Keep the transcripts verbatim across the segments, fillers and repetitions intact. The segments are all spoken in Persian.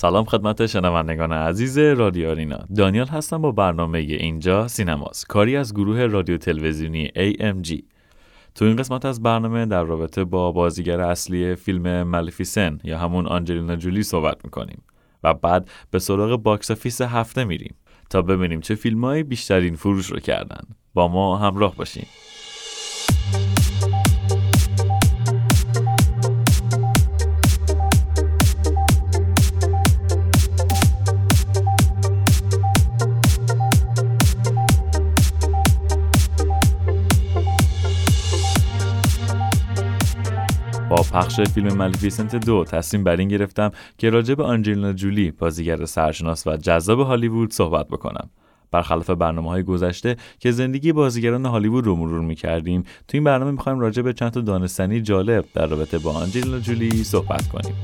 سلام خدمت شنوندگان عزیز رادیو آرینا. دانیال هستم با برنامه اینجا سینماست، کاری از گروه رادیو تلویزیونی ای ام جی. تو این قسمت از برنامه در رابطه با بازیگر اصلی فیلم مالفیسن یا همون آنجلینا جولی صحبت میکنیم و بعد به سراغ باکس آفیس هفته میریم تا ببینیم چه فیلم‌های بیشترین فروش رو کردن. با ما همراه باشین. با پخش فیلم مالفیسنت دو تصمیم بر این گرفتم که راجع به آنجلینا جولی، بازیگر سرشناس و جذاب هالیوود صحبت بکنم. برخلاف برنامه‌های گذشته که زندگی بازیگران هالیوود رو مرور می‌کردیم، تو این برنامه می‌خوایم راجع به چند تا دانستنی جالب در رابطه با آنجلینا جولی صحبت کنیم.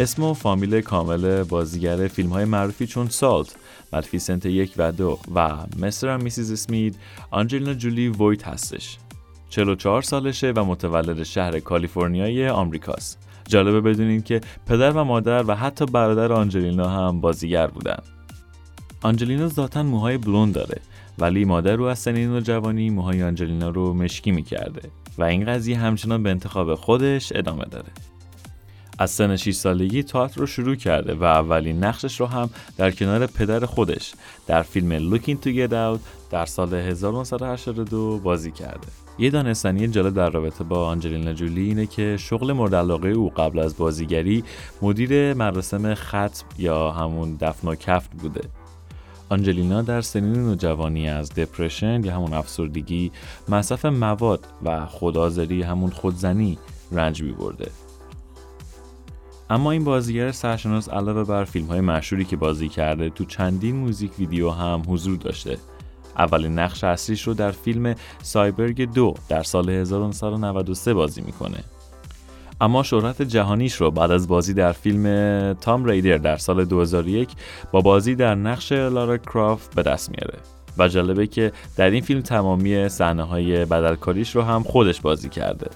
اسم و فامیل کامل بازیگر فیلم‌های معروفی چون سالت، مالفیسنت یک و دو و میستر اند میسیز اسمیت، آنجلینا جولی وایت هستش. چهل و چهار سالشه و متولد شهر کالیفرنیای آمریکاست. جالبه بدونین که پدر و مادر و حتی برادر آنجلینا هم بازیگر بودن. آنجلینا ذاتاً موهای بلوند داره، ولی مادر رو از سنین و جوانی موهای آنجلینا رو مشکی می‌کرده و این قضیه همچنان به انتخاب خودش ادامه داره. از سن شش سالگی تئاتر رو شروع کرده و اولین نقشش رو هم در کنار پدر خودش در فیلم Looking to Get Out در سال هزار و نهصد و هشتاد و دو بازی کرده. یه دانستنی جالب در رابطه با آنجلینا جولی اینه که شغل مورد علاقه او قبل از بازیگری مدیر مراسم ختم یا همون دفن و کفن بوده. آنجلینا در سنین نوجوانی از دپرشن یا همون افسردگی، مصرف مواد و خودآزاری همون خودزنی رنج می‌برده. اما این بازیگر سرشناس علاوه بر فیلم‌های مشهوری که بازی کرده، تو چندین موزیک ویدیو هم حضور داشته. اولین نقش اصلیش رو در فیلم سایبورگ دو در سال هزار و نهصد و نود و سه بازی میکنه. اما شهرت جهانیش رو بعد از بازی در فیلم تام ریدر در سال دو هزار و یک با بازی در نقش لارا کرافت به دست میاره. و جالبه که در این فیلم تمامی صحنه‌های بدلکاریش رو هم خودش بازی کرده.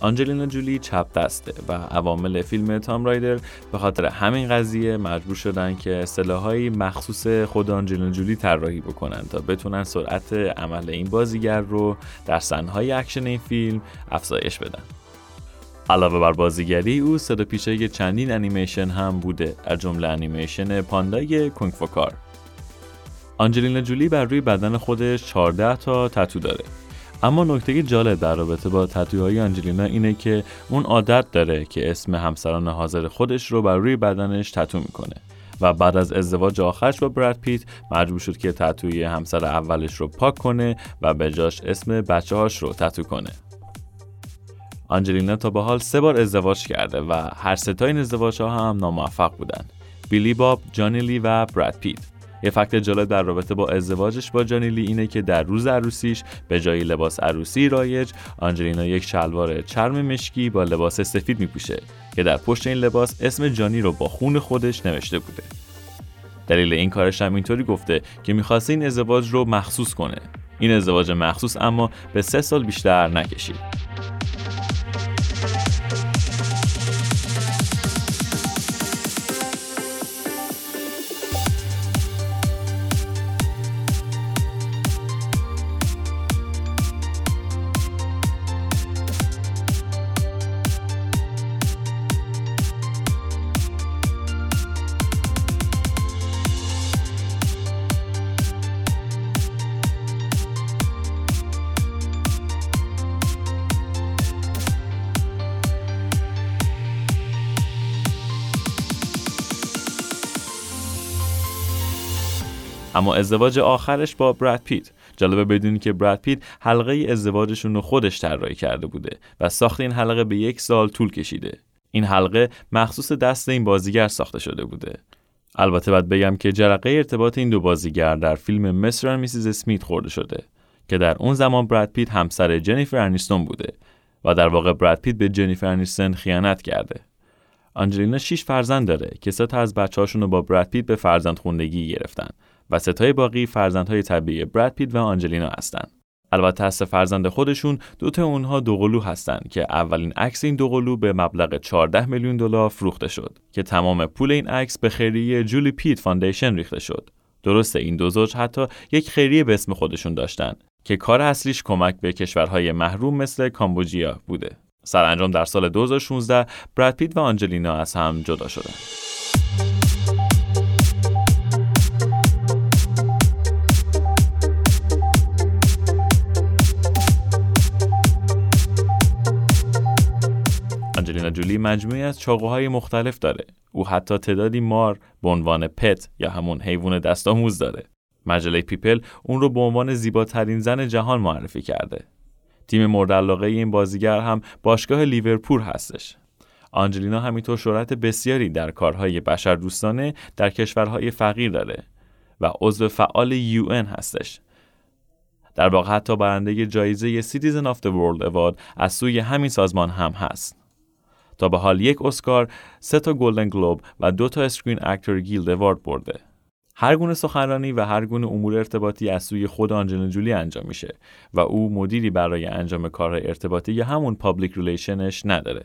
آنجلینا جولی چپ دسته و عوامل فیلم تام رایدر به خاطر همین قضیه مجبور شدن که سلاح‌های مخصوص خود آنجلینا جولی طراحی بکنن تا بتونن سرعت عمل این بازیگر رو در صحنه‌های اکشن این فیلم افزایش بدن. علاوه بر بازیگری، او صداپیشه چندین انیمیشن هم بوده، از جمله انیمیشن پاندای کونگ فو کار. آنجلینا جولی بر روی بدن خودش چهارده تا تتو داره. اما نکته جالب در رابطه با تتوهای آنجلینا اینه که اون عادت داره که اسم همسران حاضر خودش رو بر روی بدنش تتو میکنه و بعد از ازدواج آخرش با براد پیت مجبور شد که تتوی همسر اولش رو پاک کنه و به جاش اسم بچه‌هاش رو تتو کنه. آنجلینا تا به حال سه بار ازدواج کرده و هر سه تا این ازدواج‌ها هم ناموفق بودن: بیلی باب، جانی لی و براد پیت. یه فکت جالب در رابطه با ازدواجش با جانی لی اینه که در روز عروسیش به جای لباس عروسی رایج، آنجلینا یک شلوار چرم مشکی با لباس سفید میپوشه که در پشت این لباس اسم جانی رو با خون خودش نوشته بوده. دلیل این کارش هم اینطوری گفته که میخواسته این ازدواج رو مخصوص کنه. این ازدواج مخصوص اما به سه سال بیشتر نکشید. اما ازدواج آخرش با براد پیت جالبه بدونی که براد پیت حلقه ازدواجشون رو خودش طراحی کرده بوده و ساخت این حلقه به یک سال طول کشیده. این حلقه مخصوص دست این بازیگر ساخته شده بوده. البته باید بگم که جرقه ارتباط این دو بازیگر در فیلم میستر اند میسیز اسمیت خورده شده که در اون زمان براد پیت همسر جنیفر انیستون بوده و در واقع براد پیت به جنیفر انیستون خیانت کرده. آنجلینا شش فرزند داره که سه تا از بچه‌هاشون رو با براد پیت به فرزندخواندگی گرفتن و سه تا باقی فرزندهای طبیعی براد پیت و آنجلینا هستن. البته از فرزند خودشون دو تا اونها دوقلو هستن که اولین عکس این دوقلو به مبلغ چهارده میلیون دلار فروخته شد که تمام پول این عکس به خیریه جولی پیت فاندیشن ریخته شد. درسته این دو زوج حتی یک خیریه به اسم خودشون داشتن که کار اصلیش کمک به کشورهای محروم مثل کامبوجیا بوده. سرانجام در سال دو هزار و شانزده براد پیت و آنجلینا از هم جدا شدن. آنجلینا جولی مجموعی از چاقوهای مختلف داره. او حتی تعدادی مار به عنوان پت یا همون حیوان دست‌آموز داره. مجله پیپل اون رو به عنوان زیباترین زن جهان معرفی کرده. تیم مورد علاقه این بازیگر هم باشگاه لیورپول هستش. آنجلینا همینطور شهرت بسیاری در کارهای بشردوستانه در کشورهای فقیر داره و عضو فعال یو ان هستش. در واقع حتی برنده جایزه سیتیزن آف دی ورلد اوارد از سوی همین سازمان هم هست. تا به حال یک اسکار، سه تا گلدن گلوب و دو تا اسکرین اکتور گیلد اوارد برده. هر گونه سخنرانی و هر گونه امور ارتباطی از سوی خود آنجلینا جولی انجام میشه و او مدیری برای انجام کارهای ارتباطی یا همون پابلیک ریلیشنش نداره.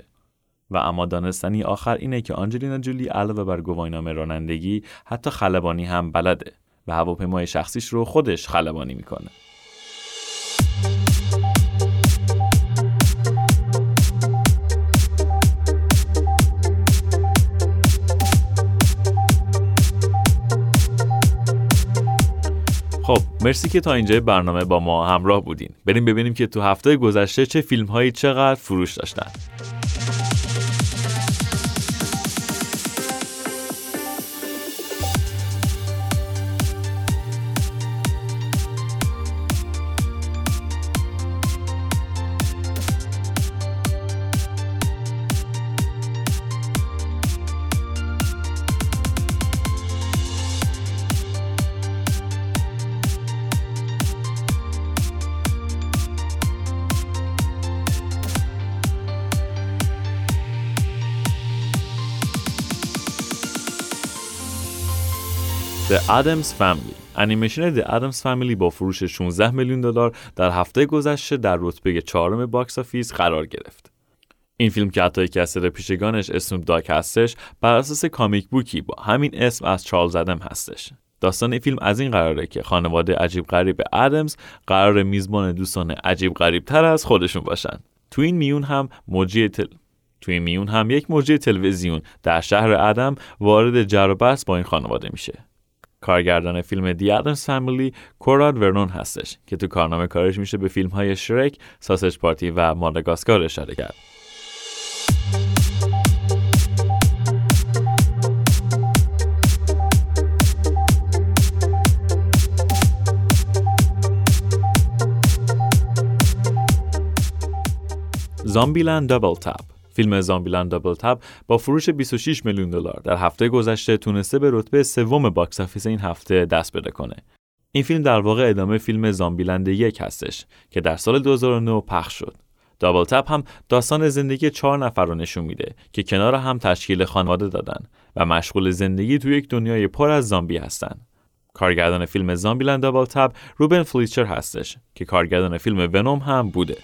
و اما دانستنی آخر اینه که آنجلینا جولی علاوه بر گواهینامه رانندگی حتی خلبانی هم بلده و هواپیمای شخصیش رو خودش خلبانی میکنه. خب مرسی که تا اینجای برنامه با ما همراه بودین. بریم ببینیم که تو هفته گذشته چه فیلم هایی چقدر فروش داشتن. The Addams Family. انیمیشن The Addams Family با فروش شانزده میلیون دلار در هفته گذشته در رتبه چهارم باکس آفیس قرار گرفت. این فیلم که حتی یکی از سر پیشگانش اسم داک هستش، بر اساس کامیک بوکی با همین اسم از چارلز ادم هستش. داستان این فیلم از این قراره که خانواده عجیب غریب ادمز قراره میزبان دوستان عجیب غریب تر از خودشون باشن. تو این میون هم موجی تل تو این میون هم یک موجی تلویزیون در شهر ادم وارد جر و بحث با این خانواده میشه. کارگردان فیلم The Addams Family کوراد ورنون هستش که تو کارنامه کارش میشه به فیلم‌های شرک، ساسج پارتی و ماداگاسکار اشاره کرد. Zombieland Double Tap. فیلم زامبیلند دابل تپ با فروش بیست و شش میلیون دلار در هفته گذشته تونسته به رتبه سوم باکس آفیس این هفته دست پیدا کنه. این فیلم در واقع ادامه فیلم زامبیلند یک هستش که در سال دو هزار و نه پخش شد. دابل تپ هم داستان زندگی چهار نفر رو نشون میده که کنار هم تشکیل خانواده دادن و مشغول زندگی تو یک دنیای پر از زامبی هستن. کارگردان فیلم زامبیلند دابل تپ روبن فلیچر هستش که کارگردان فیلم ونوم هم بوده.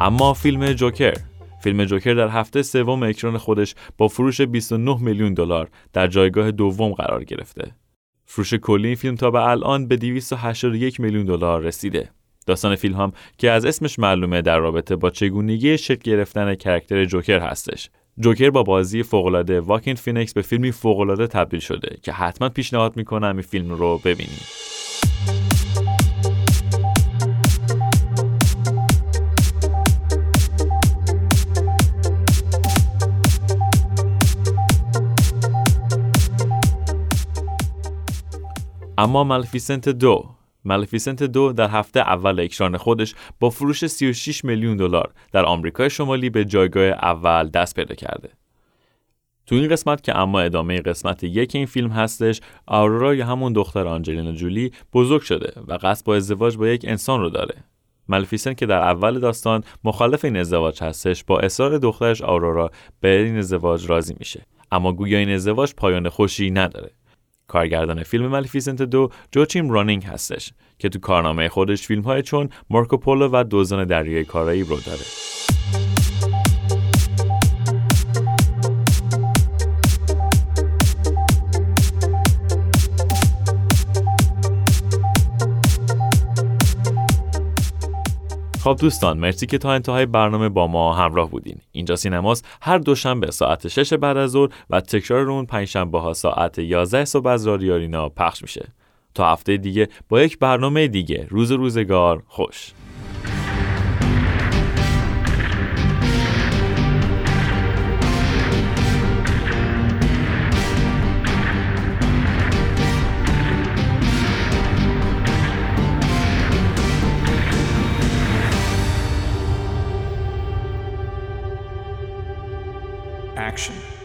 اما فیلم جوکر فیلم جوکر در هفته سوم اکران خودش با فروش بیست و نه میلیون دلار در جایگاه دوم قرار گرفته. فروش کلی این فیلم تا به الان به دویست و هشتاد و یک میلیون دلار رسیده. داستان فیلم هم که از اسمش معلومه در رابطه با چگونگی شکل گرفتن کاراکتر جوکر هستش. جوکر با بازی فوق‌العاده واکین فینیکس به فیلمی فوق‌العاده تبدیل شده که حتما پیشنهاد میکنم این فیلم رو ببینید. اما مالفیسنت دو مالفیسنت دو در هفته اول اکران خودش با فروش سی و شش میلیون دلار در آمریکای شمالی به جایگاه اول دست پیدا کرده. تو این قسمت که اما ادامه قسمت یک این فیلم هستش، آرورا یا همون دختر آنجلینا جولی بزرگ شده و قصد با ازدواج با یک انسان رو داره. مالفیسنت که در اول داستان مخالف این ازدواج هستش، با اصرار دخترش آرورا به این ازدواج راضی میشه، اما گویا این ازدواج پایان خوشی نداره. کارگردان فیلم مالفیسنت دو جوچیم رانینگ هستش که تو کارنامه خودش فیلم‌های چون مارکوپولو و دزدان دریای کارائیب رو داره. خب دوستان، مرسی که تا انتهای برنامه با ما همراه بودین. اینجا سینماست هر دوشنبه ساعت شش بعد از ظهر و تکرار اون پنجشنبه‌ها ساعت یازده صبح از رادیو آرینا پخش میشه. تا هفته دیگه با یک برنامه دیگه، روز روزگار خوش. Action.